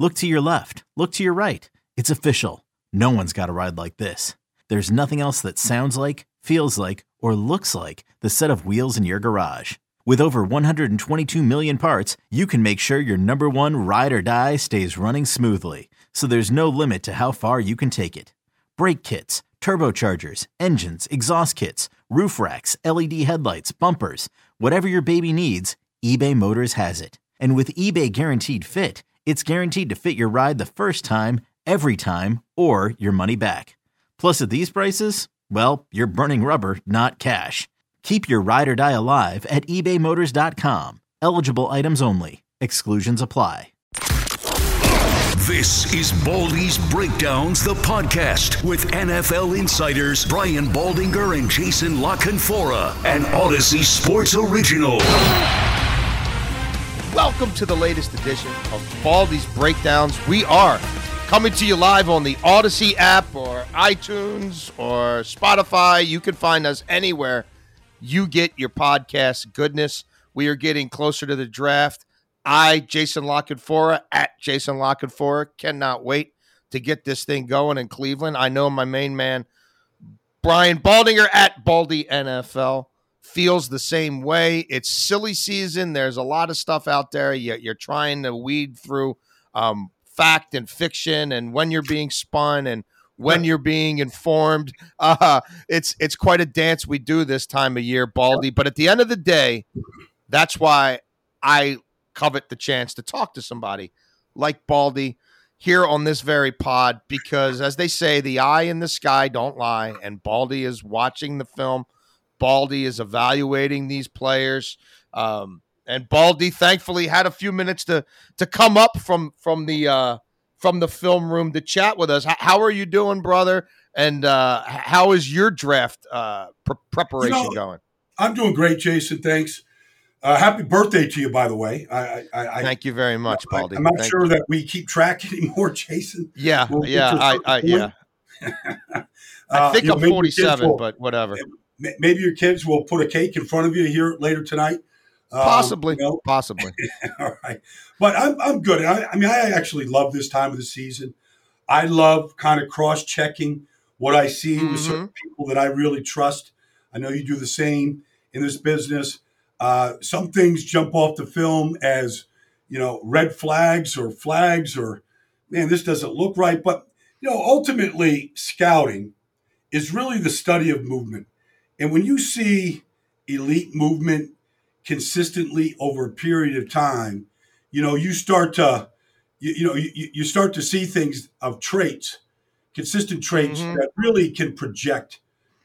Look to your left. Look to your right. It's official. No one's got a ride like this. There's nothing else that sounds like, feels like, or looks like the set of wheels in your garage. With over 122 million parts, you can make sure your number one ride or die stays running smoothly, so there's no limit to how far you can take it. Brake kits, turbochargers, engines, exhaust kits, roof racks, LED headlights, bumpers, whatever your baby needs, eBay Motors has it. And with eBay Guaranteed Fit, it's guaranteed to fit your ride the first time, every time, or your money back. Plus, at these prices, well, you're burning rubber, not cash. Keep your ride or die alive at ebaymotors.com. Eligible items only. Exclusions apply. This is Baldi's Breakdowns, the podcast, with NFL insiders Brian Baldinger and Jason La Canfora, an Odyssey Sports original. Welcome to the latest edition of Baldi's Breakdowns. We are coming to you live on the Odyssey app or iTunes or Spotify. You can find us anywhere you get your podcast goodness. We are getting closer to the draft. I, Jason La Canfora, at Jason La Canfora, cannot wait to get this thing going in Cleveland. I know my main man, Brian Baldinger, at Baldy NFL, feels the same way. It's silly season. There's a lot of stuff out there. You're trying to weed through fact and fiction, and when you're being spun and when you're being informed. It's quite a dance we do this time of year, Baldy. But at the end of the day, that's why I covet the chance to talk to somebody like Baldy here on this very pod, because as they say, the eye in the sky don't lie, and Baldy is watching the film. Baldy is evaluating these players, and Baldy thankfully had a few minutes to come up from the film room to chat with us. How are you doing, brother? And how is your draft preparation going? I'm doing great, Jason. Thanks. Happy birthday to you, by the way. I thank you very much, Baldy. I'm not sure that we keep track anymore, Jason. Yeah. I think I'm 47, but whatever. Maybe your kids will put a cake in front of you here later tonight. Possibly. Possibly. All right. But I'm good. I mean, I actually love this time of the season. I love kind of cross-checking what I see with certain people that I really trust. I know you do the same in this business. Some things jump off the film as, red flags or, man, this doesn't look right. But, ultimately scouting is really the study of movement. And when you see elite movement consistently over a period of time, you start to, you start to see things of traits, consistent traits that really can project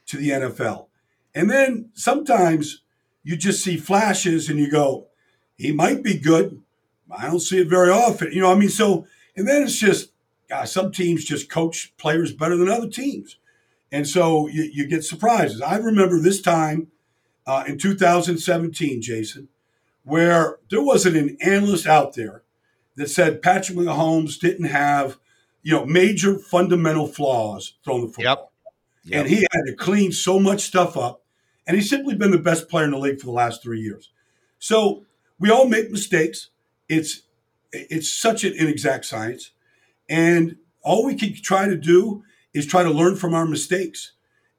to the NFL. And then sometimes you just see flashes and you go, he might be good. I don't see it very often. So, and then it's just, some teams just coach players better than other teams. And so you get surprises. I remember this time in 2017, Jason, where there wasn't an analyst out there that said Patrick Mahomes didn't have, major fundamental flaws throwing the football. Yep. And he had to clean so much stuff up. And he's simply been the best player in the league for the last 3 years. So we all make mistakes. It's such an inexact science. And all we can try to do is try to learn from our mistakes.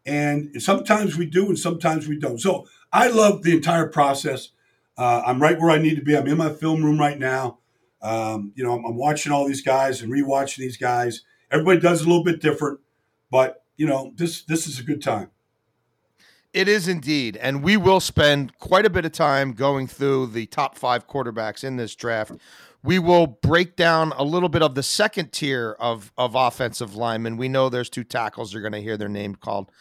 And sometimes we do and sometimes we don't. So I love the entire process. I'm right where I need to be. I'm in my film room right now. I'm watching all these guys and rewatching these guys. Everybody does a little bit different, but, this is a good time. It is indeed. And we will spend quite a bit of time going through the top 5 quarterbacks in this draft. We will break down a little bit of the second tier of offensive linemen. We know there's two tackles. You're going to hear their name called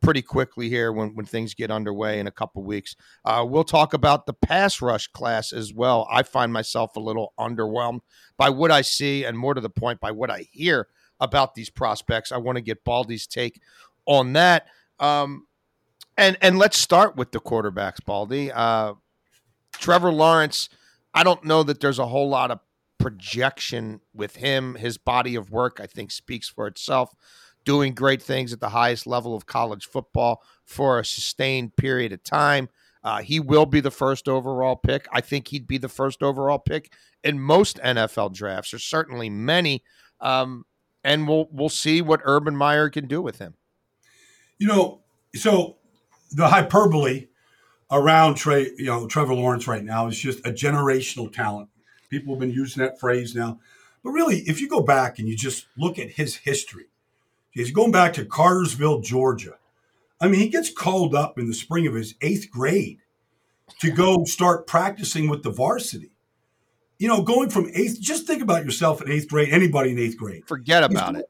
pretty quickly here when things get underway in a couple weeks. We'll talk about the pass rush class as well. I find myself a little underwhelmed by what I see and, more to the point, by what I hear about these prospects. I want to get Baldi's take on that. And let's start with the quarterbacks, Baldi. Trevor Lawrence, I don't know that there's a whole lot of projection with him. His body of work, I think, speaks for itself, doing great things at the highest level of college football for a sustained period of time. He will be the first overall pick. I think he'd be the first overall pick in most NFL drafts, or certainly many. And we'll see what Urban Meyer can do with him. You know, so the hyperbole around Trevor Lawrence right now is just a generational talent. People have been using that phrase now. But really, if you go back and you just look at his history, he's going back to Cartersville, Georgia. I mean, he gets called up in the spring of his 8th grade to go start practicing with the varsity. You know, going from 8th, just think about yourself in 8th grade, anybody in 8th grade. Forget about it.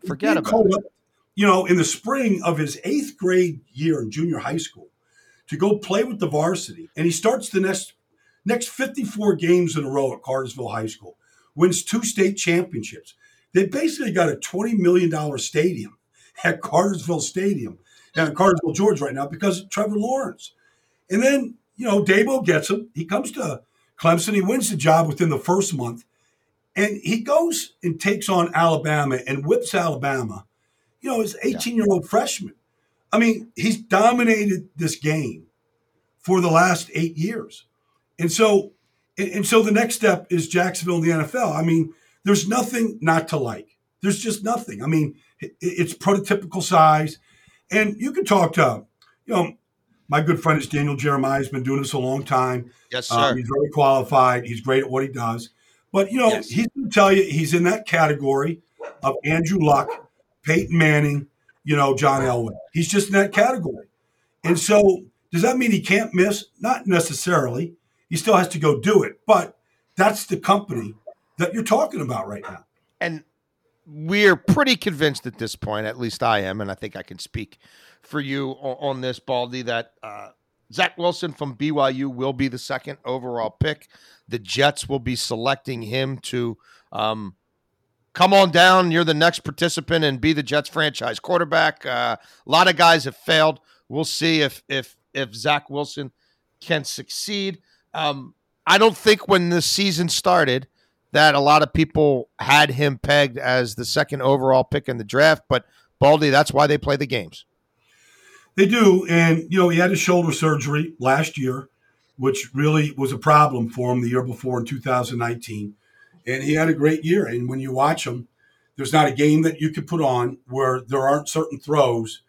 You know, in the spring of his 8th grade year in junior high school, to go play with the varsity, and he starts the next 54 games in a row at Cartersville High School, wins 2 state championships. They basically got a $20 million stadium at Cartersville Stadium, down in Cartersville, Georgia right now, because of Trevor Lawrence. And then, you know, Dabo gets him. He comes to Clemson. He wins the job within the first month, and he goes and takes on Alabama and whips Alabama, you know, as 18-year-old freshman. I mean, he's dominated this game for the last 8 years. And so the next step is Jacksonville in the NFL. I mean, there's nothing not to like. There's just nothing. I mean, it's prototypical size. And you can talk to, you know, my good friend is Daniel Jeremiah. He's been doing this a long time. Yes, sir. He's very qualified. He's great at what he does. But, you know, he's going to tell you he's in that category of Andrew Luck, Peyton Manning, you know, John Elway. He's just in that category. And so does that mean he can't miss? Not necessarily. He still has to go do it. But that's the company that you're talking about right now. And we're pretty convinced at this point, at least I am, and I think I can speak for you on this, Baldy, that Zach Wilson from BYU will be the second overall pick. The Jets will be selecting him to come on down. You're the next participant and be the Jets franchise quarterback. A lot of guys have failed. We'll see if Zach Wilson can succeed. I don't think when the season started that a lot of people had him pegged as the second overall pick in the draft, but Baldy, that's why they play the games. They do. And, you know, he had his shoulder surgery last year, which really was a problem for him the year before in 2019. And he had a great year. And when you watch him, there's not a game that you could put on where there aren't certain throws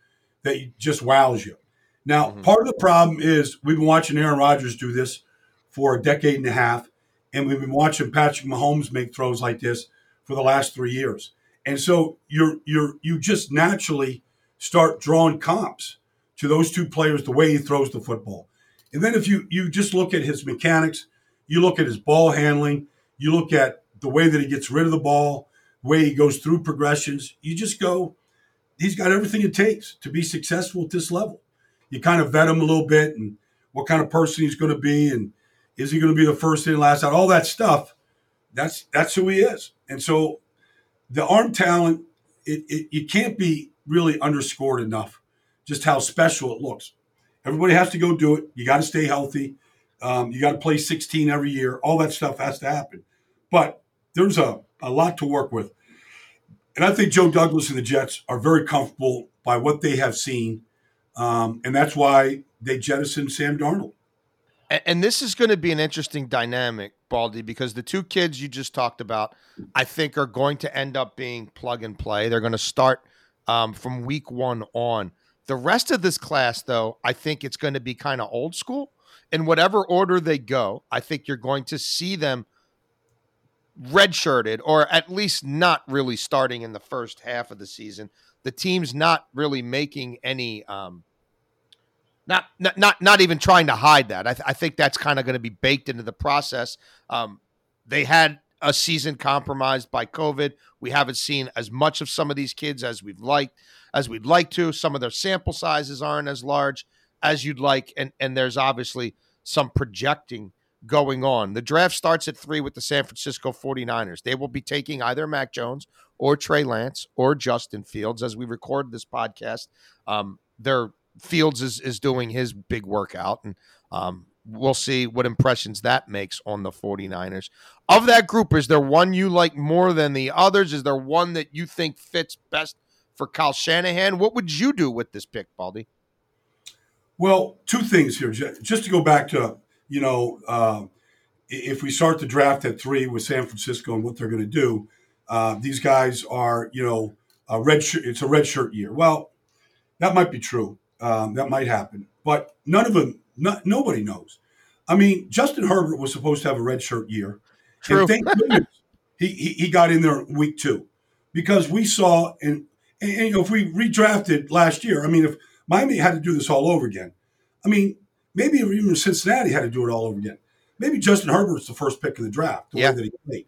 that just wows you. Now, part of the problem is we've been watching Aaron Rodgers do this for a decade and a half, and we've been watching Patrick Mahomes make throws like this for the last 3 years. And so you just naturally start drawing comps to those two players, the way he throws the football. And then if you just look at his mechanics, you look at his ball handling, you look at the way that he gets rid of the ball, the way he goes through progressions, you just go, he's got everything it takes to be successful at this level. You kind of vet him a little bit and what kind of person he's going to be and is he going to be the first in, last out, all that stuff. That's who he is. And so the arm talent, it can't be really underscored enough just how special it looks. Everybody has to go do it. You got to stay healthy. You got to play 16 every year. All that stuff has to happen. But there's a lot to work with. And I think Joe Douglas and the Jets are very comfortable by what they have seen. And that's why they jettisoned Sam Darnold. And this is going to be an interesting dynamic, Baldy, because the two kids you just talked about, I think, are going to end up being plug and play. They're going to start from week 1 on. The rest of this class, though, I think it's going to be kind of old school. In whatever order they go, I think you're going to see them redshirted or at least not really starting in the first half of the season. The team's not really making any not even trying to hide that. I think that's kind of going to be baked into the process. They had a season compromised by COVID. We haven't seen as much of some of these kids as we'd like to. Some of their sample sizes aren't as large as you'd like, and there's obviously some projecting going on. The draft starts at 3 with the San Francisco 49ers. They will be taking either Mac Jones or Trey Lance or Justin Fields. As we record this podcast, their Fields is doing his big workout, and we'll see what impressions that makes on the 49ers. Of that group, is there one you like more than the others? Is there one that you think fits best for Kyle Shanahan? What would you do with this pick, Baldy? Well, two things here. Just to go back to, you know, if we start the draft at 3 with San Francisco and what they're going to do, these guys are, you know, it's a red shirt year. Well, that might be true. That might happen. But none of them, nobody knows. I mean, Justin Herbert was supposed to have a red shirt year. True. And thank goodness he got in there week 2, because we saw, and you know, if we redrafted last year, I mean, if Miami had to do this all over again, I mean, maybe even Cincinnati had to do it all over again. Maybe Justin Herbert's the first pick in the draft, the way that he played.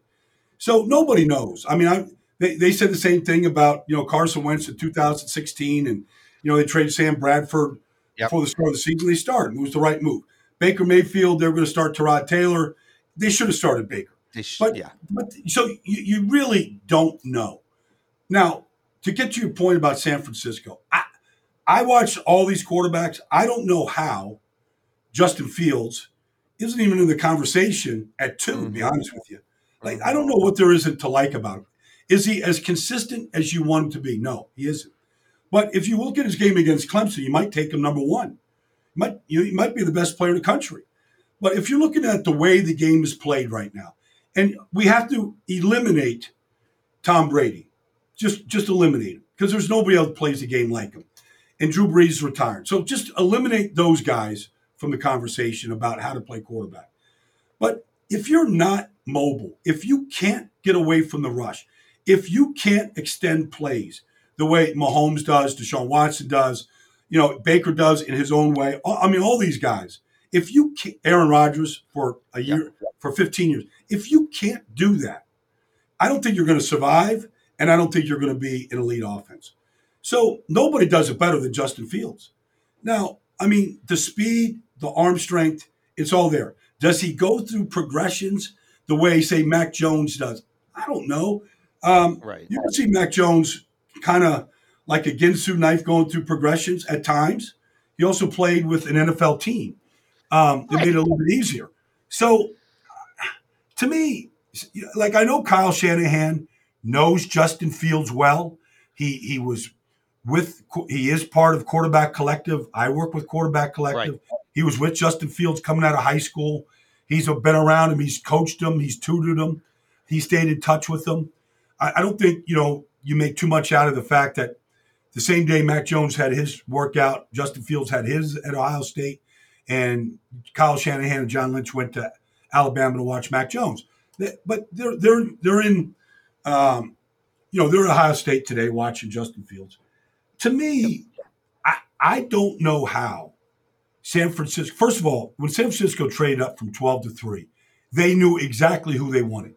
So nobody knows. I mean, they said the same thing about, you know, Carson Wentz in 2016, and, you know, they traded Sam Bradford before the start of the season. They started. It was the right move. Baker Mayfield, they were going to start Tyrod Taylor. They should have started Baker. But so you really don't know. Now, to get to your point about San Francisco, I watched all these quarterbacks. I don't know how Justin Fields isn't even in the conversation at 2, to be honest with you. Like, I don't know what there isn't to like about him. Is he as consistent as you want him to be? No, he isn't. But if you look at his game against Clemson, you might take him number 1. You might be the best player in the country. But if you're looking at the way the game is played right now, and we have to eliminate Tom Brady, just eliminate him, because there's nobody else that plays the game like him. And Drew Brees is retired. So just eliminate those guys from the conversation about how to play quarterback. But if you're not mobile, if you can't get away from the rush, if you can't extend plays the way Mahomes does, Deshaun Watson does, you know, Baker does in his own way. I mean, all these guys. If you can't, Aaron Rodgers for a year, for 15 years, if you can't do that, I don't think you're going to survive, and I don't think you're going to be an elite offense. So nobody does it better than Justin Fields. Now, I mean, the speed, the arm strength, it's all there. Does he go through progressions the way, say, Mac Jones does? I don't know. You can see Mac Jones kind of like a Ginsu knife going through progressions at times. He also played with an NFL team. It made it a little bit easier. So to me, like, I know Kyle Shanahan knows Justin Fields well. He is part of Quarterback Collective. I work with Quarterback Collective. Right. He was with Justin Fields coming out of high school. He's been around him. He's coached him. He's tutored him. He stayed in touch with him. I don't think, you know, you make too much out of the fact that the same day Mac Jones had his workout, Justin Fields had his at Ohio State, and Kyle Shanahan and John Lynch went to Alabama to watch Mac Jones. But they're in, you know, they're at Ohio State today watching Justin Fields. To me, I don't know how San Francisco. First of all, when San Francisco traded up from 12 to 3, they knew exactly who they wanted.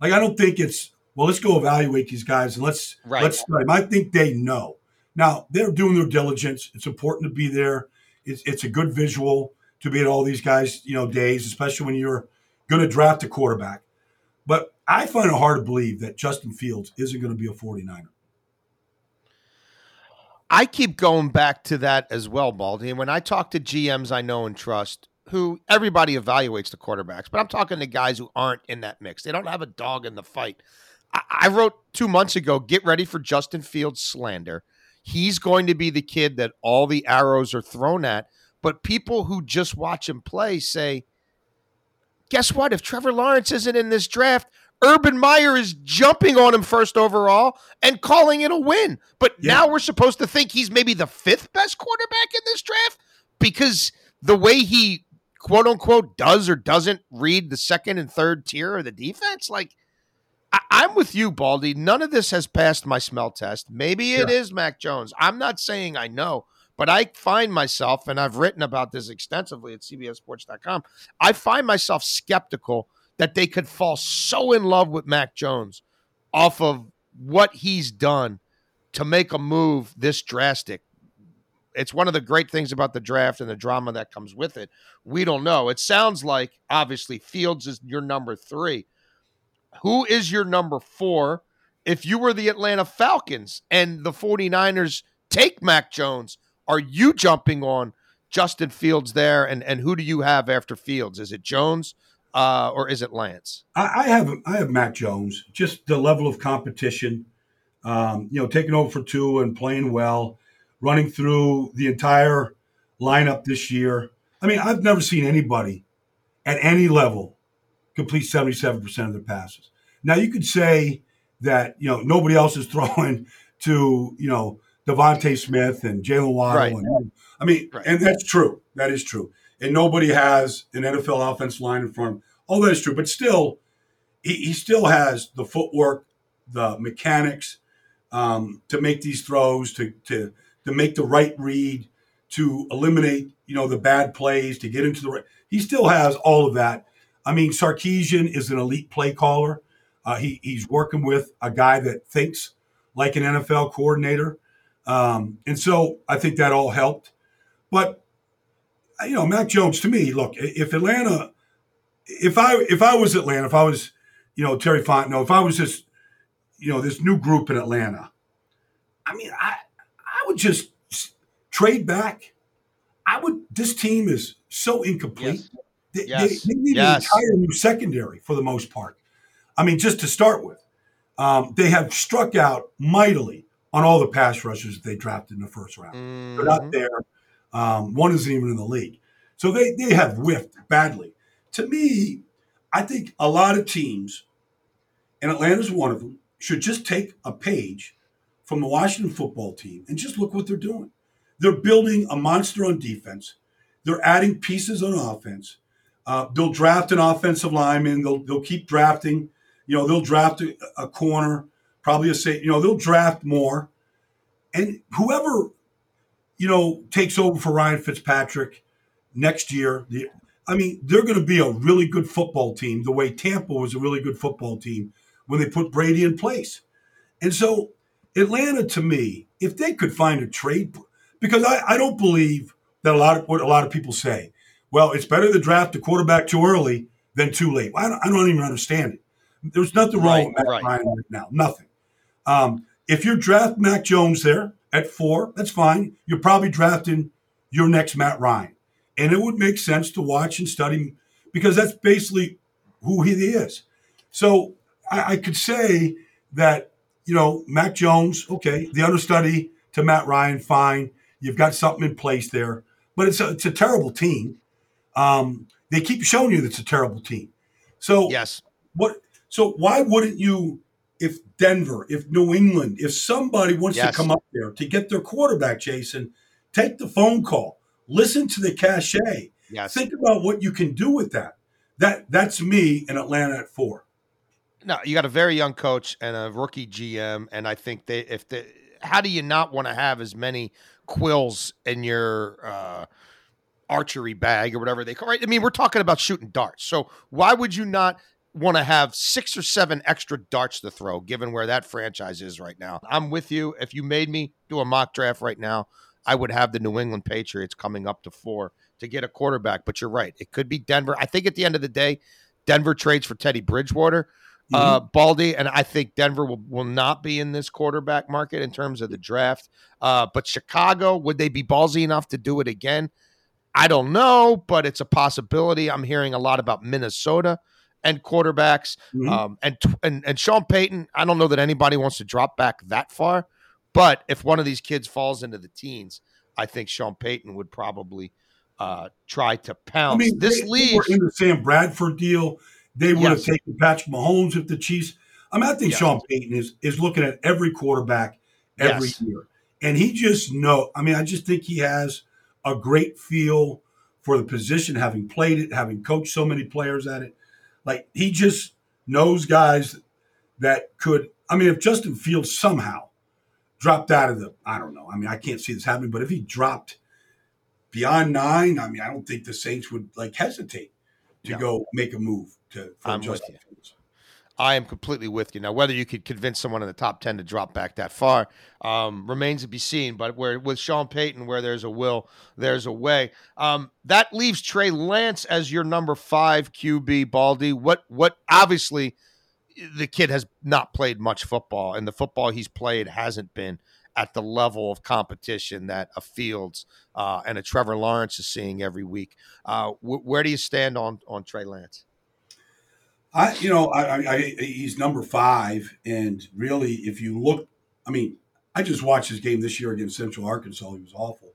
Like, I don't think it's, well, let's go evaluate these guys and let's study them. I think they know. Now, they're doing their diligence. It's important to be there. It's a good visual to be at all these guys, you know, days, especially when you're going to draft a quarterback. But I find it hard to believe that Justin Fields isn't going to be a 49er. I keep going back to that as well, Baldy. And when I talk to GMs I know and trust, who everybody evaluates the quarterbacks, but I'm talking to guys who aren't in that mix. They don't have a dog in the fight. I wrote 2 months ago, get ready for Justin Fields slander. He's going to be the kid that all the arrows are thrown at. But people who just watch him play say, guess what? If Trevor Lawrence isn't in this draft, Urban Meyer is jumping on him first overall and calling it a win. But now we're supposed to think he's maybe the 5th best quarterback in this draft because the way he, quote unquote, does or doesn't read the 2nd and 3rd tier of the defense. Like, I'm with you, Baldy. None of this has passed my smell test. Maybe it is Mac Jones. I'm not saying I know, but I find myself, and I've written about this extensively at cbssports.com, I find myself skeptical that they could fall so in love with Mac Jones off of what he's done to make a move this drastic. It's one of the great things about the draft and the drama that comes with it. We don't know. It sounds like, obviously, Fields is your number 3. Who is your number 4 if you were the Atlanta Falcons and the 49ers take Mac Jones? Are you jumping on Justin Fields there? And who do you have after Fields? Is it Jones or is it Lance? I have Mac Jones. Just the level of competition, taking over for 2 and playing well, running through the entire lineup this year. I mean, I've never seen anybody at any level complete 77% of their passes. Now, you could say that, nobody else is throwing to, Devontae Smith and Jalen Waddle. Right. And that's true. That is true. And nobody has an NFL offense line in front of him. All that is true. But still, he still has the footwork, the mechanics to make these throws, to make the right read, to eliminate, the bad plays, to get into the right. He still has all of that. I mean, Sarkisian is an elite play caller. He's working with a guy that thinks like an NFL coordinator. And so I think that all helped. But, Mac Jones, to me, look, if I was Atlanta, if I was, Terry Fontenot, if I was this, this new group in Atlanta, I mean, I would just trade back. This team is so incomplete. Yes. They need an entire new secondary for the most part. I mean, just to start with, they have struck out mightily on all the pass rushers that they drafted in the first round. Mm-hmm. They're not there. One isn't even in the league. So they have whiffed badly. To me, I think a lot of teams, and Atlanta's one of them, should just take a page from the Washington football team and just look what they're doing. They're building a monster on defense. They're adding pieces on offense. They'll draft an offensive lineman. They'll keep drafting. They'll draft a corner, probably a safety. They'll draft more. And whoever, takes over for Ryan Fitzpatrick next year, they're going to be a really good football team the way Tampa was a really good football team when they put Brady in place. And so Atlanta, to me, if they could find a trade, because I don't believe that what a lot of people say, well, it's better to draft a quarterback too early than too late. I don't even understand it. There's nothing wrong with Matt Ryan right now. Nothing. If you draft Mac Jones there at 4, that's fine. You're probably drafting your next Matt Ryan. And it would make sense to watch and study because that's basically who he is. So I could say that, Mac Jones, okay, the understudy to Matt Ryan, fine. You've got something in place there. But it's a terrible team. They keep showing you that it's a terrible team. So yes. So why wouldn't you, if Denver, if New England, if somebody wants to come up there to get their quarterback, Jason, take the phone call, listen to the cachet, think about what you can do with that. That's me in Atlanta at 4. No, you got a very young coach and a rookie GM, and I think how do you not want to have as many quills in your archery bag or whatever they call it? I mean, we're talking about shooting darts, so why would you not want to have 6 or 7 extra darts to throw, given where that franchise is right now? I'm with you. If you made me do a mock draft right now, I would have the New England Patriots coming up to 4 to get a quarterback. But you're right. It could be Denver. I think at the end of the day, Denver trades for Teddy Bridgewater, Baldy, and I think Denver will not be in this quarterback market in terms of the draft. But Chicago, would they be ballsy enough to do it again? I don't know, but it's a possibility. I'm hearing a lot about Minnesota and quarterbacks, and Sean Payton. I don't know that anybody wants to drop back that far, but if one of these kids falls into the teens, I think Sean Payton would probably try to pounce. I mean, this league were in the Sam Bradford deal. They would have taken Patrick Mahomes if the Chiefs. I mean, I think Sean Payton is looking at every quarterback every year, and he just know. I mean, I just think he has a great feel for the position, having played it, having coached so many players at it. Like, he just knows guys that could – I mean, if Justin Fields somehow dropped out of the – I don't know. I mean, I can't see this happening. But if he dropped beyond 9, I mean, I don't think the Saints would, hesitate to go make a move from Justin Fields. I am completely with you. Now, whether you could convince someone in the top 10 to drop back that far remains to be seen. But where with Sean Payton, where there's a will, there's a way. That leaves Trey Lance as your number 5 QB, Baldy. What obviously the kid has not played much football, and the football he's played hasn't been at the level of competition that a Fields and a Trevor Lawrence is seeing every week. Where do you stand on Trey Lance? He's number 5, and really, if you look, I mean, I just watched his game this year against Central Arkansas. He was awful.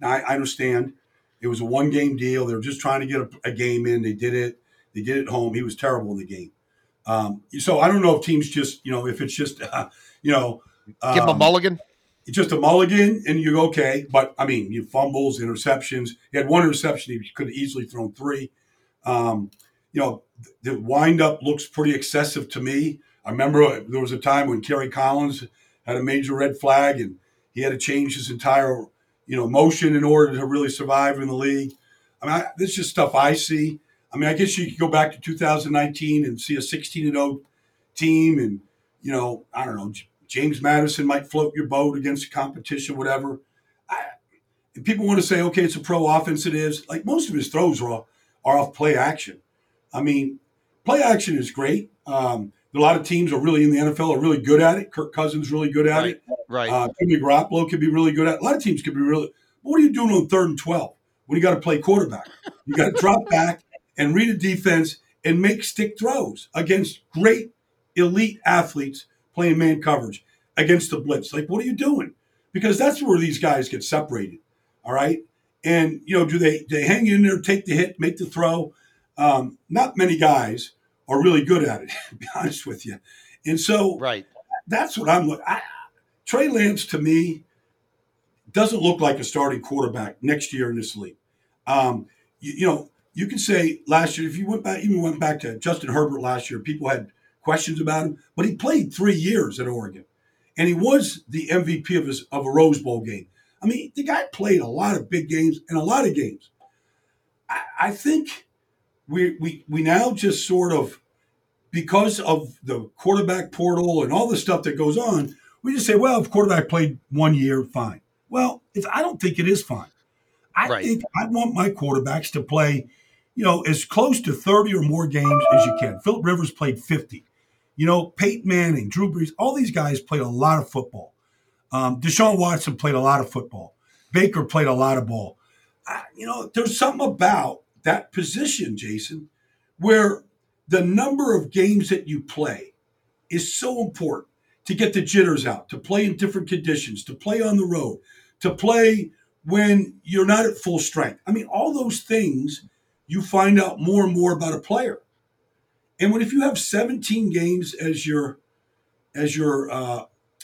Now, I understand it was a one-game deal. They were just trying to get a game in. They did it. They did it home. He was terrible in the game. So I don't know if teams just, if it's just, give him a mulligan. It's just a mulligan, and you go, okay. But, I mean, you fumbles, interceptions. He had one interception. He could have easily thrown 3. The wind-up looks pretty excessive to me. I remember there was a time when Kerry Collins had a major red flag, and he had to change his entire, motion in order to really survive in the league. I mean, this is just stuff I see. I mean, I guess you could go back to 2019 and see a 16-0 team, and, I don't know, James Madison might float your boat against the competition, whatever. And people want to say, okay, it's a pro offense. It is. Like, most of his throws are off play action. I mean, play action is great. A lot of teams are really in the NFL are really good at it. Kirk Cousins really good at it. Right. Jimmy Garoppolo could be really good at it. A lot of teams could be really. But what are you doing on 3rd and 12 when you got to play quarterback? You got to drop back and read a defense and make stick throws against great elite athletes playing man coverage against the blitz. Like, what are you doing? Because that's where these guys get separated. All right. And do they hang in there, take the hit, make the throw? Not many guys are really good at it, to be honest with you. And so that's what I'm looking at. Trey Lance, to me, doesn't look like a starting quarterback next year in this league. You can say last year, if you went back to Justin Herbert last year, people had questions about him, but he played 3 years at Oregon, and he was the MVP of a Rose Bowl game. I mean, the guy played a lot of big games and a lot of games. I think... We now just sort of, because of the quarterback portal and all the stuff that goes on, we just say, well, if quarterback played 1 year, fine. Well, I don't think it is fine. I think I want my quarterbacks to play, as close to 30 or more games as you can. Philip Rivers played 50. Peyton Manning, Drew Brees, all these guys played a lot of football. Deshaun Watson played a lot of football. Baker played a lot of ball. There's something about that position, Jason, where the number of games that you play is so important to get the jitters out, to play in different conditions, to play on the road, to play when you're not at full strength. I mean, all those things you find out more and more about a player. And if you have 17 games as your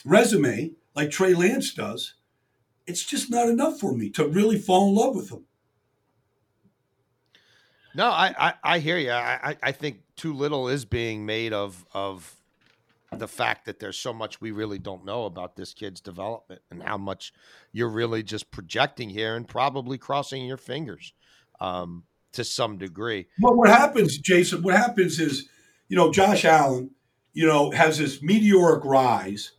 resume, like Trey Lance does, it's just not enough for me to really fall in love with him. No, I hear you. I think too little is being made of the fact that there's so much we really don't know about this kid's development and how much you're really just projecting here and probably crossing your fingers to some degree. Well, what happens, Jason, is, Josh Allen, has this meteoric rise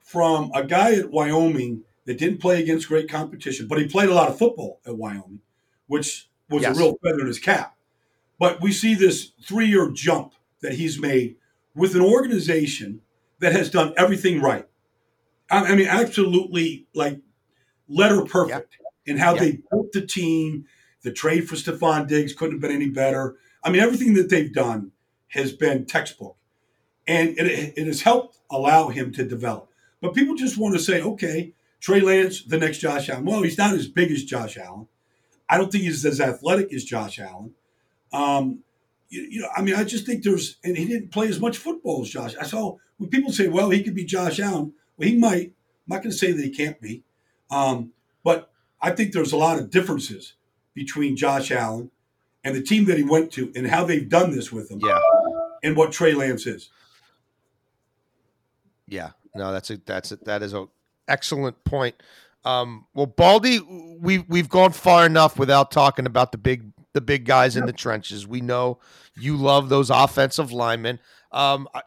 from a guy at Wyoming that didn't play against great competition, but he played a lot of football at Wyoming, which was a real feather in his cap. But we see this 3-year jump that he's made with an organization that has done everything right. I mean, absolutely, like, letter perfect in how they built the team. The trade for Stephon Diggs couldn't have been any better. I mean, everything that they've done has been textbook. And it has helped allow him to develop. But people just want to say, okay, Trey Lance, the next Josh Allen. Well, he's not as big as Josh Allen. I don't think he's as athletic as Josh Allen. I mean, I just think and he didn't play as much football as Josh. I saw when people say, well, he could be Josh Allen. Well, he might. I'm not going to say that he can't be. But I think there's a lot of differences between Josh Allen and the team that he went to and how they've done this with him and what Trey Lance is. Yeah, no, that is an excellent point. Well, Baldy, we've gone far enough without talking about the big the big guys in the trenches. We know you love those offensive linemen.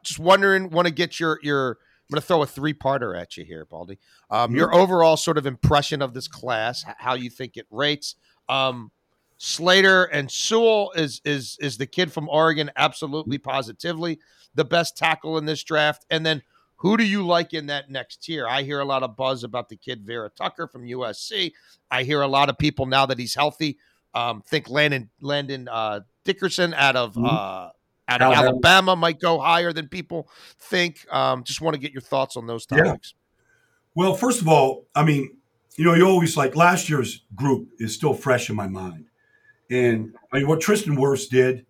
Just wondering, want to get your I'm going to throw a three-parter at you here, Baldy. Your overall sort of impression of this class, how you think it rates. Slater and Sewell is the kid from Oregon, absolutely positively the best tackle in this draft. And then who do you like in that next tier? I hear a lot of buzz about the kid Vera Tucker from USC. I hear a lot of people now that he's healthy think Landon Dickerson out of Alabama might go higher than people think. Just want to get your thoughts on those topics. Yeah. Well, first of all, I mean, you know, you always like last year's group is still fresh in my mind. And I mean, what Tristan Wirfs did,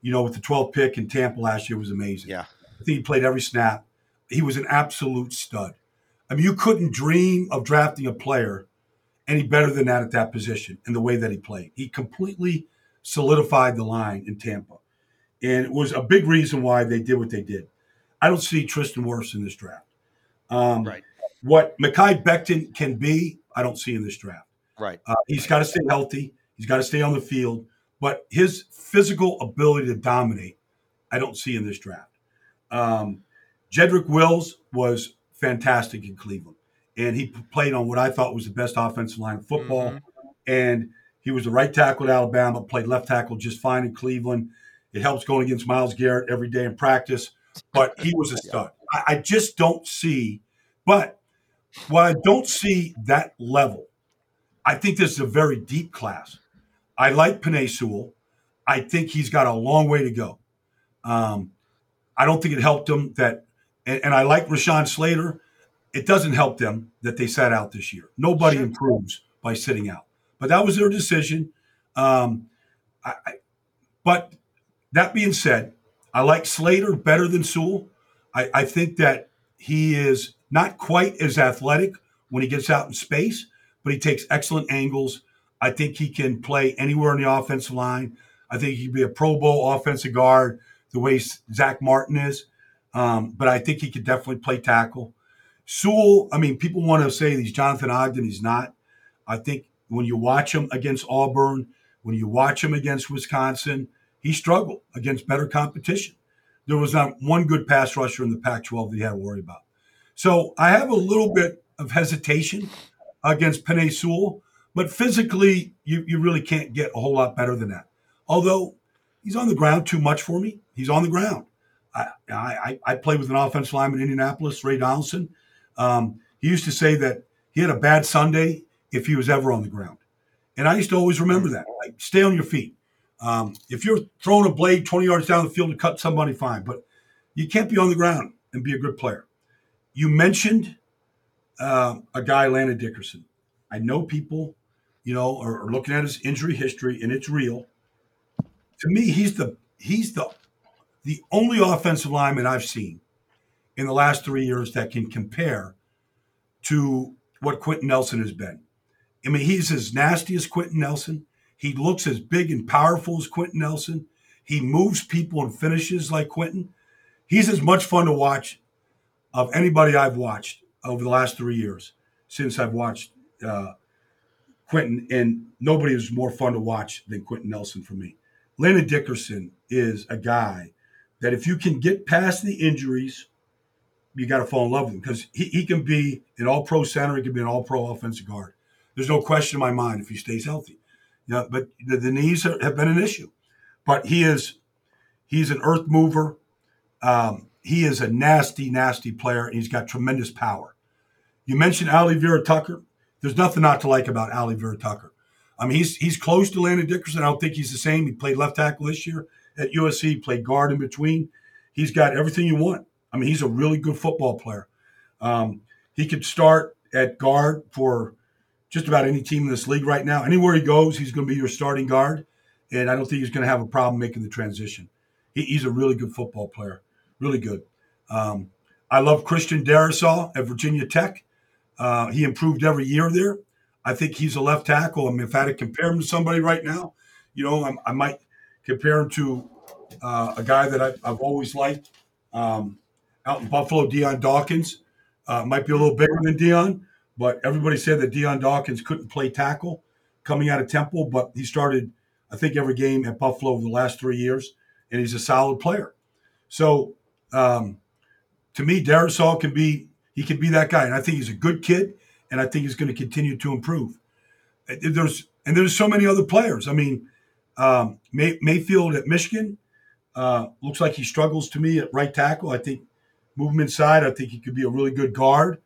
you know, with the 12th pick in Tampa last year was amazing. Yeah. I think he played every snap. He was an absolute stud. I mean, you couldn't dream of drafting a player any better than that at that position and the way that he played. He completely solidified the line in Tampa. And it was a big reason why they did what they did. I don't see Tristan Wirfs in this draft. Right. What Mekhi Becton can be, I don't see in this draft. Right. He's got to stay healthy. He's got to stay on the field. But his physical ability to dominate, I don't see in this draft. Jedrick Wills was fantastic in Cleveland. And he played on what I thought was the best offensive line of football. Mm-hmm. And he was the right tackle at Alabama, played left tackle just fine in Cleveland. It helps going against Myles Garrett every day in practice. But he was a stud. I just don't see – but while I don't see that level, I think this is a very deep class. I like Penei Sewell. I think he's got a long way to go. I don't think it helped him that – and I like Rashawn Slater. It doesn't help them that they sat out this year. Nobody improves by sitting out. But that was their decision. But that being said, I like Slater better than Sewell. I think that he is not quite as athletic when he gets out in space, but he takes excellent angles. I think he can play anywhere on the offensive line. I think he'd be a Pro Bowl offensive guard the way Zach Martin is. But I think he could definitely play tackle. Sewell, I mean, people want to say he's Jonathan Ogden. He's not. I think when you watch him against Auburn, when you watch him against Wisconsin, he struggled against better competition. There was not one good pass rusher in the Pac-12 that he had to worry about. So I have a little bit of hesitation against Penei Sewell, but physically you really can't get a whole lot better than that. Although he's on the ground too much for me. He's on the ground. I played with an offensive lineman in Indianapolis, Ray Donaldson. He used to say that he had a bad Sunday if he was ever on the ground. And I used to always remember that. Like, stay on your feet. If you're throwing a blade 20 yards down the field to cut somebody, fine. But you can't be on the ground and be a good player. You mentioned a guy, Landon Dickerson. I know people, you know, are looking at his injury history, and it's real. To me, he's the only offensive lineman I've seen in the last 3 years that can compare to what Quentin Nelson has been. I mean, he's as nasty as Quentin Nelson. He looks as big and powerful as Quentin Nelson. He moves people and finishes like Quentin. He's as much fun to watch of anybody I've watched over the last 3 years since I've watched Quentin, and nobody is more fun to watch than Quentin Nelson for me. Landon Dickerson is a guy that if you can get past the injuries, you got to fall in love with him because he can be an all-pro center. He can be an all-pro offensive guard. There's no question in my mind if he stays healthy. Yeah, but the knees have been an issue. But he's an earth mover. He is a nasty, nasty player, and he's got tremendous power. You mentioned Ali Vera Tucker. There's nothing not to like about Ali Vera Tucker. I mean, he's close to Landon Dickerson. I don't think he's the same. He played left tackle this year at USC. He played guard in between. He's got everything you want. I mean, he's a really good football player. He could start at guard for just about any team in this league right now. Anywhere he goes, he's going to be your starting guard, and I don't think he's going to have a problem making the transition. He's a really good football player, really good. I love Christian Darrisaw at Virginia Tech. He improved every year there. I think he's a left tackle. I mean, if I had to compare him to somebody right now, you know, I might compare him to a guy that I've always liked out in Buffalo, Deion Dawkins. Might be a little bigger than Deion, but everybody said that Deion Dawkins couldn't play tackle coming out of Temple, but he started, I I think, every game at Buffalo over the last 3 years, and he's a solid player. So to me, Darisaw can be – he can be that guy, and I think he's a good kid, and I think he's going to continue to improve. There's so many other players. I mean, Mayfield at Michigan looks like he struggles to me at right tackle. I think move him inside. I think he could be a really good guard,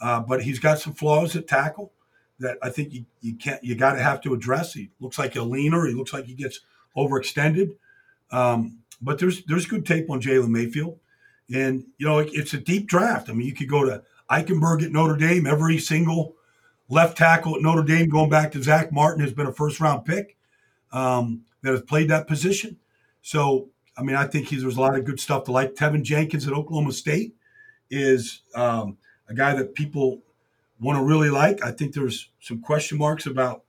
but he's got some flaws at tackle that I think you have to address. He looks like a leaner. He looks like he gets overextended. But there's good tape on Jalen Mayfield, and you know it's a deep draft. I mean, you could go to Eichenberg at Notre Dame. Every single left tackle at Notre Dame, going back to Zach Martin, has been a first-round pick that has played that position. So, I mean, I think there's a lot of good stuff to like. Tevin Jenkins at Oklahoma State is a guy that people want to really like. I think there's some question marks about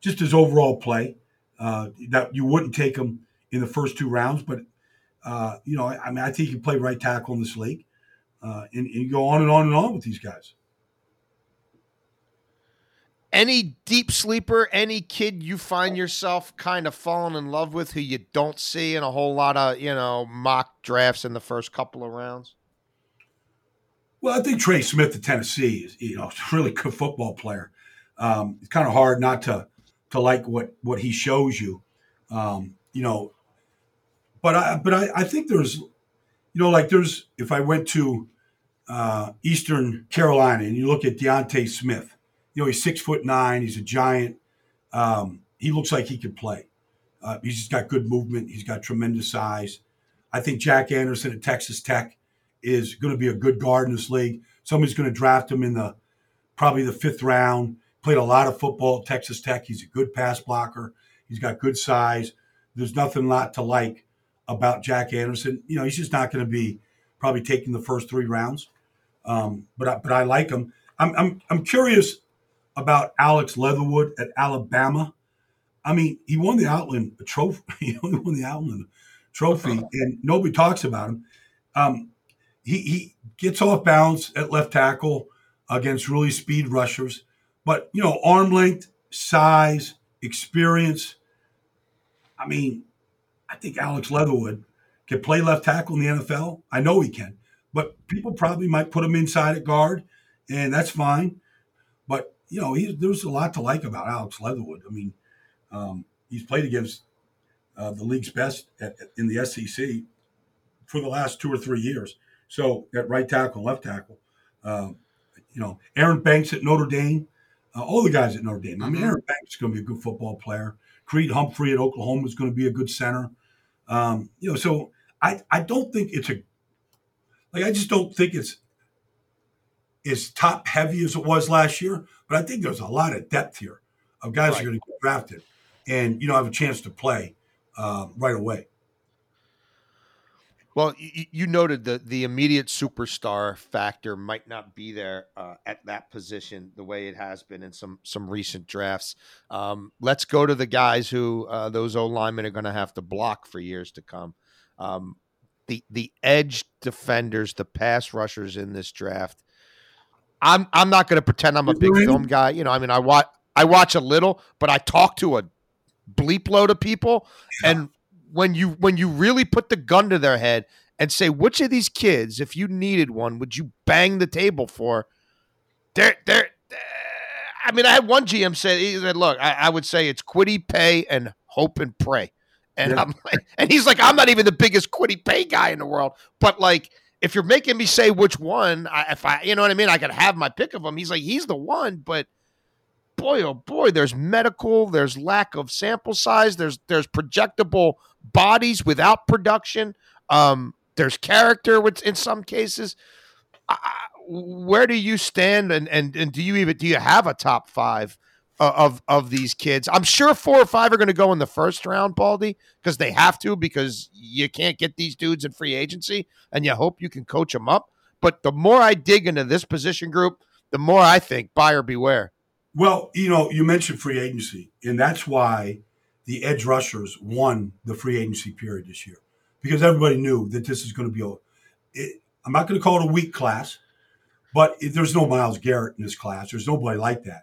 just his overall play, that you wouldn't take him in the first two rounds. But, you know, I mean, I think he can play right tackle in this league. And you go on and on and on with these guys. Any deep sleeper, any kid you find yourself kind of falling in love with who you don't see in a whole lot of, you know, mock drafts in the first couple of rounds? Well, I think Trey Smith of Tennessee is, you know, a really good football player. It's kind of hard not to like what he shows you, you know. But I think there's, you know, like there's, if I went to Eastern Carolina and you look at Deontay Smith, you know, he's 6'9". He's a giant. He looks like he could play. He's just got good movement. He's got tremendous size. I think Jack Anderson at Texas Tech is going to be a good guard in this league. Somebody's going to draft him in probably the 5th round. Played a lot of football at Texas Tech. He's a good pass blocker. He's got good size. There's nothing not to like about Jack Anderson. You know, he's just not going to be probably taking the first 3 rounds. But I like him. I'm curious about Alex Leatherwood at Alabama. I mean, he won the Outland Trophy. And nobody talks about him. He gets off balance at left tackle against really speed rushers. But, you know, arm length, size, experience. I mean, I think Alex Leatherwood can play left tackle in the NFL. I know he can. But people probably might put him inside at guard, and that's fine. But, you know, there's a lot to like about Alex Leatherwood. I mean, he's played against the league's best in the SEC for the last 2 or 3 years. So at right tackle, left tackle, you know, Aaron Banks at Notre Dame, all the guys at Notre Dame. I mean, Aaron Banks is going to be a good football player. Creed Humphrey at Oklahoma is going to be a good center. You know, so I don't think it's I just don't think it's as top heavy as it was last year. But I think there's a lot of depth here of guys who are going to get drafted and, you know, have a chance to play right away. Well, you noted the immediate superstar factor might not be there at that position the way it has been in some recent drafts. Let's go to the guys who those O-linemen are going to have to block for years to come. The edge defenders, the pass rushers in this draft, I'm not going to pretend I'm a big film guy. You know, I mean, I watch a little, but I talk to a bleep load of people. Yeah. And when you really put the gun to their head and say, which of these kids, if you needed one, would you bang the table for? I mean, I had one GM say, he said, look, I would say it's Kwity Paye and hope and pray. And yeah. I'm like, and he's like, I'm not even the biggest Kwity Paye guy in the world, but like, if you're making me say which one, you know what I mean? I could have my pick of him. He's like, he's the one, but boy, oh boy, there's medical, there's lack of sample size. There's projectable bodies without production. There's character in some cases. Where do you stand? And do you have a top five of these kids? I'm sure 4 or 5 are going to go in the 1st round, Baldy, because they have to, because you can't get these dudes in free agency and you hope you can coach them up. But the more I dig into this position group, the more I think buyer beware. Well, you know, you mentioned free agency, and that's why the edge rushers won the free agency period this year, because everybody knew that this is going to be I'm not going to call it a weak class, but there's no Myles Garrett in this class. There's nobody like that.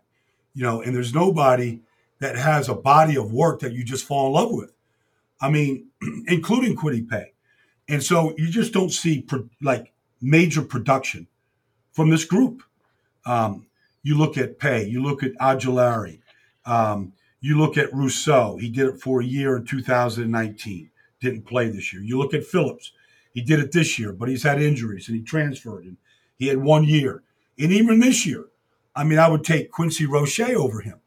You know, and there's nobody that has a body of work that you just fall in love with. I mean, including Kwity Paye. And so you just don't see major production from this group. You look at Paye, you look at Aguilari, you look at Rousseau. He did it for a year in 2019, didn't play this year. You look at Phillips. He did it this year, but he's had injuries and he transferred and he had 1 year. And even this year, I mean, I would take Quincy Roche over him,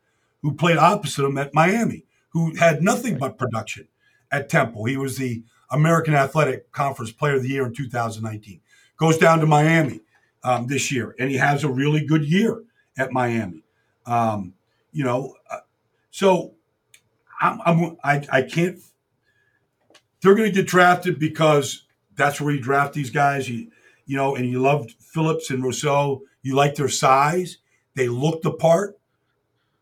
who played opposite him at Miami, who had nothing but production at Temple. He was the American Athletic Conference Player of the Year in 2019. Goes down to Miami this year, and he has a really good year at Miami. I can't – they're going to get drafted because that's where you draft these guys, and you loved Phillips and Rousseau. You like their size. They look the part,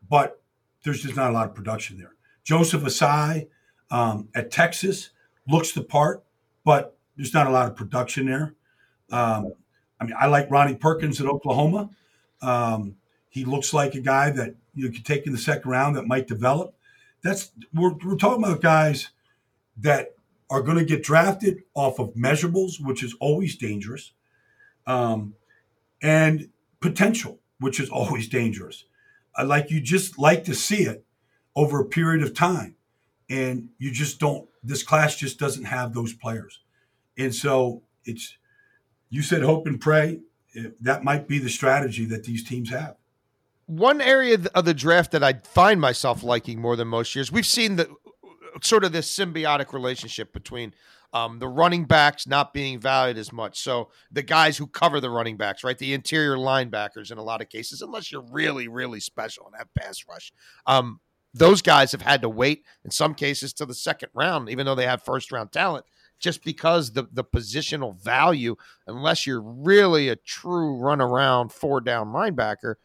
but there's just not a lot of production there. Joseph Asai at Texas looks the part, but there's not a lot of production there. I like Ronnie Perkins at Oklahoma. He looks like a guy that you could take in the second round that might develop. We're talking about guys that are going to get drafted off of measurables, which is always dangerous, and potential, which is always dangerous. You just like to see it over a period of time, and you just don't. This class just doesn't have those players, and so it's. You said hope and pray. That might be the strategy that these teams have. One area of the draft that I find myself liking more than most years, we've seen the sort of this symbiotic relationship between the running backs not being valued as much. So the guys who cover the running backs, right? The interior linebackers in a lot of cases, unless you're really, really special and have pass rush. Those guys have had to wait in some cases to the second round, even though they have first round talent, just because the positional value, unless you're really a true run around 4-down linebacker,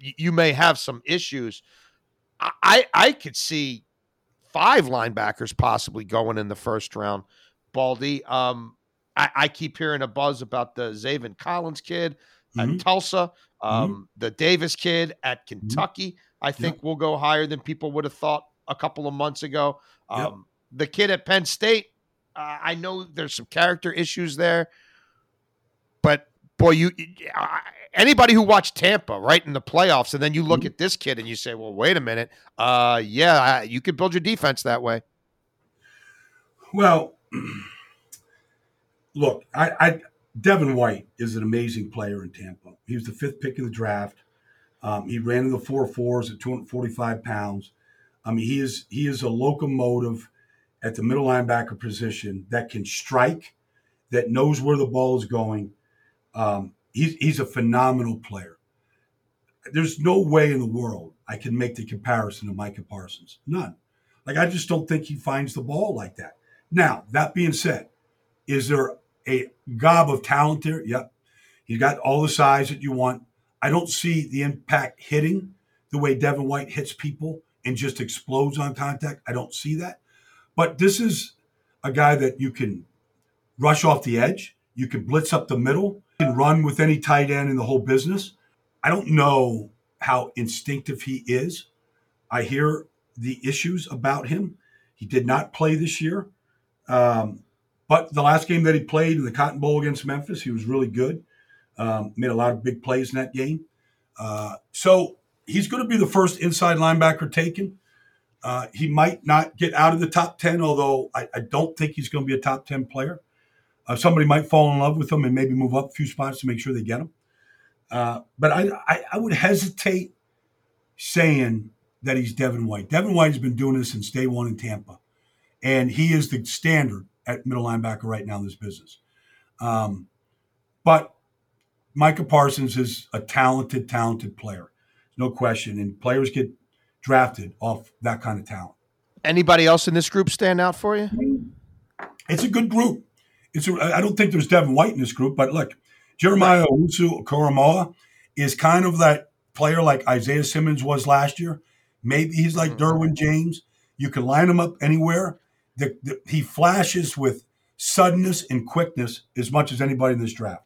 you may have some issues. I could see 5 linebackers possibly going in the first round, Baldy. I keep hearing a buzz about the Zaven Collins kid at Tulsa, the Davis kid at Kentucky. Mm-hmm. I think will go higher than people would have thought a couple of months ago. The kid at Penn State, I know there's some character issues there, but boy, anybody who watched Tampa right in the playoffs, and then you look at this kid and you say, well, wait a minute. You could build your defense that way. Well, look, Devin White is an amazing player in Tampa. He was the 5th pick in the draft. He ran in the 4.4s at 245 pounds. I mean, he is a locomotive at the middle linebacker position that can strike, that knows where the ball is going. He's a phenomenal player. There's no way in the world I can make the comparison to Micah Parsons. None. I just don't think he finds the ball like that. Now, that being said, is there a gob of talent there? Yep. He's got all the size that you want. I don't see the impact hitting the way Devin White hits people and just explodes on contact. I don't see that. But this is a guy that you can rush off the edge. You can blitz up the middle. You can run with any tight end in the whole business. I don't know how instinctive he is. I hear the issues about him. He did not play this year. But the last game that he played in the Cotton Bowl against Memphis, he was really good. Made a lot of big plays in that game. So he's going to be the first inside linebacker taken. He might not get out of the top 10, although I don't think he's going to be a top 10 player. Somebody might fall in love with him and maybe move up a few spots to make sure they get him. But I would hesitate saying that he's Devin White. Devin White has been doing this since day one in Tampa, and he is the standard at middle linebacker right now in this business. But Micah Parsons is a talented, talented player, no question, and players get drafted off that kind of talent. Anybody else in this group stand out for you? It's a good group. I don't think there's Devin White in this group, but look, Jeremiah Owusu-Koramoah is kind of that player like Isaiah Simmons was last year. Maybe he's like Derwin James. You can line him up anywhere. He flashes with suddenness and quickness as much as anybody in this draft.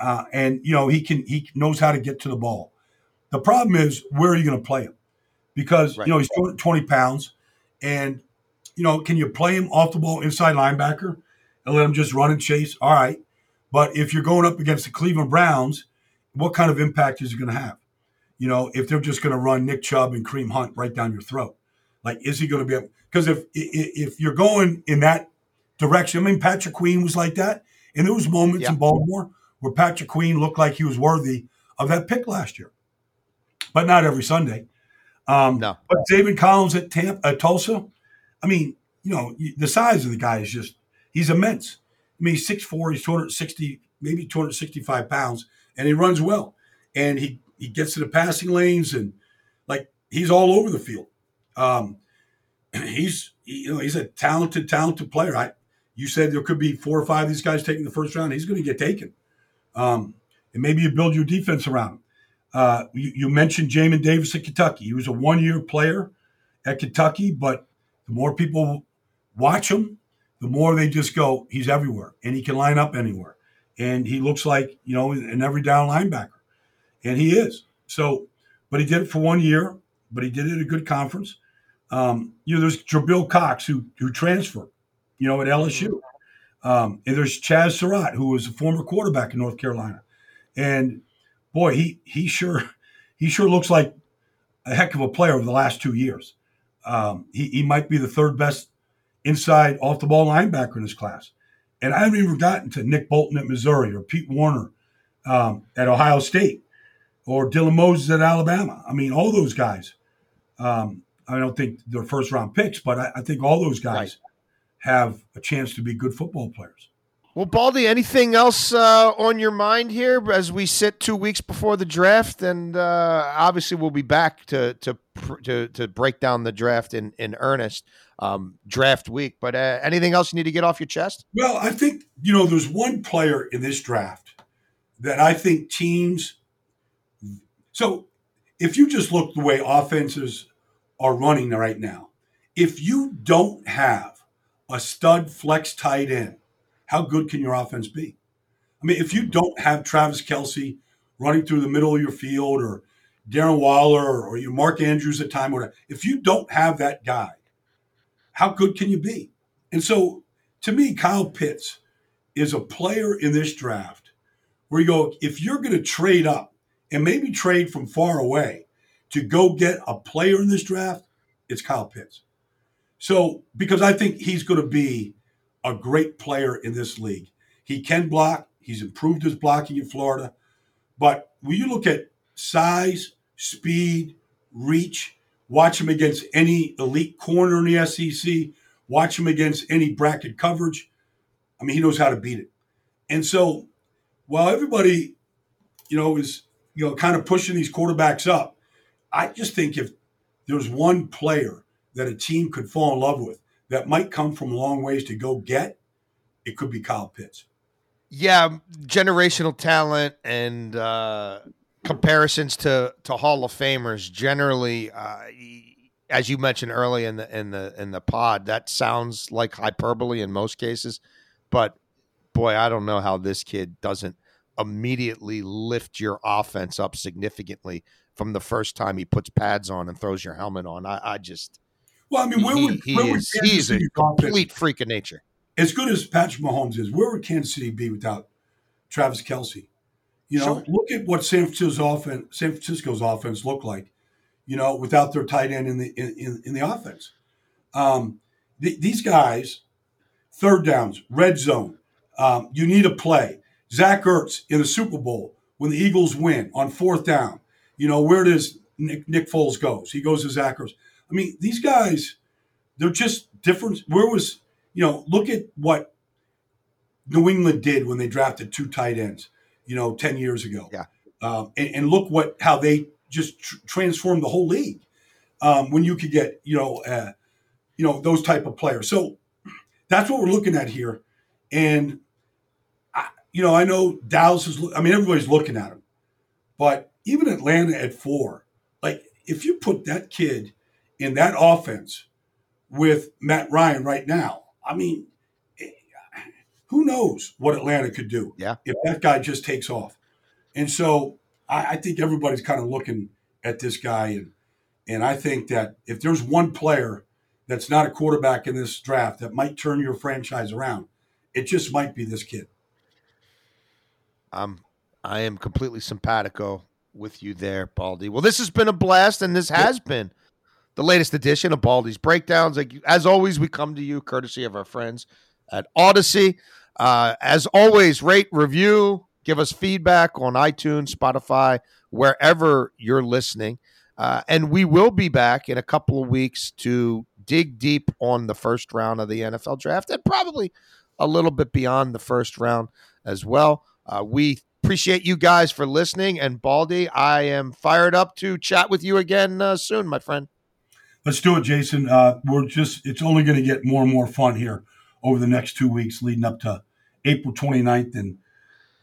He knows how to get to the ball. The problem is, where are you going to play him? because, you know, he's 20 pounds. And, you know, can you play him off the ball inside linebacker and let him just run and chase? All right. But if you're going up against the Cleveland Browns, what kind of impact is it going to have? You know, if they're just going to run Nick Chubb and Kareem Hunt right down your throat, like, is he going to be able? Because if you're going in that direction, I mean, Patrick Queen was like that. And there was moments in Baltimore where Patrick Queen looked like he was worthy of that pick last year, but not every Sunday. No. But Zayvon Collins at Tulsa, I mean, you know, the size of the guy is just, he's immense. I mean, he's 6'4", he's 260, maybe 265 pounds, and he runs well. And he gets to the passing lanes, and, like, he's all over the field. He's a talented, talented player. You said there could be 4 or 5 of these guys taking the first round. He's going to get taken. And maybe you build your defense around him. You mentioned Jamin Davis at Kentucky. He was a one-year player at Kentucky, but the more people watch him, the more they just go, he's everywhere, and he can line up anywhere. And he looks like, you know, an every-down linebacker. And he is. So, but he did it for 1 year, but he did it at a good conference. You know, there's Jabril Cox who transferred, you know, at LSU. And there's Chaz Surratt, who was a former quarterback in North Carolina. And boy, he sure looks like a heck of a player over the last 2 years. He might be the third best inside off the ball linebacker in his class. And I haven't even gotten to Nick Bolton at Missouri or Pete Warner at Ohio State or Dylan Moses at Alabama. I mean, all those guys, I don't think they're first round picks, but I think all those guys have a chance to be good football players. Well, Baldy, anything else on your mind here as we sit 2 weeks before the draft? And obviously, we'll be back to break down the draft in earnest, draft week. But anything else you need to get off your chest? Well, I think, you know, there's one player in this draft that I think teams. So if you just look the way offenses are running right now, if you don't have a stud flex tight end, how good can your offense be? I mean, if you don't have Travis Kelce running through the middle of your field or Darren Waller or your Mark Andrews at time, or if you don't have that guy, how good can you be? And so, to me, Kyle Pitts is a player in this draft where you go, if you're going to trade up and maybe trade from far away to go get a player in this draft, it's Kyle Pitts. So, because I think he's going to be a great player in this league. He can block. He's improved his blocking in Florida. But when you look at size, speed, reach, watch him against any elite corner in the SEC, watch him against any bracket coverage, I mean, he knows how to beat it. And so while everybody, you know, is, you know, kind of pushing these quarterbacks up, I just think if there's one player that a team could fall in love with, that might come from long ways to go get, it could be Kyle Pitts. Yeah, generational talent and comparisons to Hall of Famers generally, as you mentioned early in the pod, that sounds like hyperbole in most cases. But boy, I don't know how this kid doesn't immediately lift your offense up significantly from the first time he puts pads on and throws your helmet on. I just. Well, I mean, he's a complete freak of nature. As good as Patrick Mahomes is, where would Kansas City be without Travis Kelce? You know, Look at what San Francisco's offense looked like, you know, without their tight end in the offense. These guys, third downs, red zone, you need a play. Zach Ertz in the Super Bowl when the Eagles win on fourth down. You know, where does Nick Foles goes? He goes to Zach Ertz. I mean, these guys, they're just different. Where was, you know, look at what New England did when they drafted 2 tight ends, you know, 10 years ago. Yeah. And look how they just transformed the whole league when you could get, you know, those type of players. So that's what we're looking at here. And, I know Dallas is, everybody's looking at him. But even Atlanta at 4, like if you put that kid in that offense with Matt Ryan right now, I mean, who knows what Atlanta could do if that guy just takes off. And so I think everybody's kind of looking at this guy. And, And I think that if there's one player that's not a quarterback in this draft that might turn your franchise around, it just might be this kid. I am completely simpatico with you there, Baldy. Well, this has been a blast, and this has been the latest edition of Baldi's Breakdowns. Like, as always, we come to you courtesy of our friends at Odyssey. As always, rate, review, give us feedback on iTunes, Spotify, wherever you're listening. And we will be back in a couple of weeks to dig deep on the first round of the NFL draft and probably a little bit beyond the first round as well. We appreciate you guys for listening. And Baldy, I am fired up to chat with you again soon, my friend. Let's do it, Jason. It's only going to get more and more fun here over the next 2 weeks leading up to April 29th in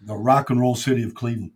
the rock and roll city of Cleveland.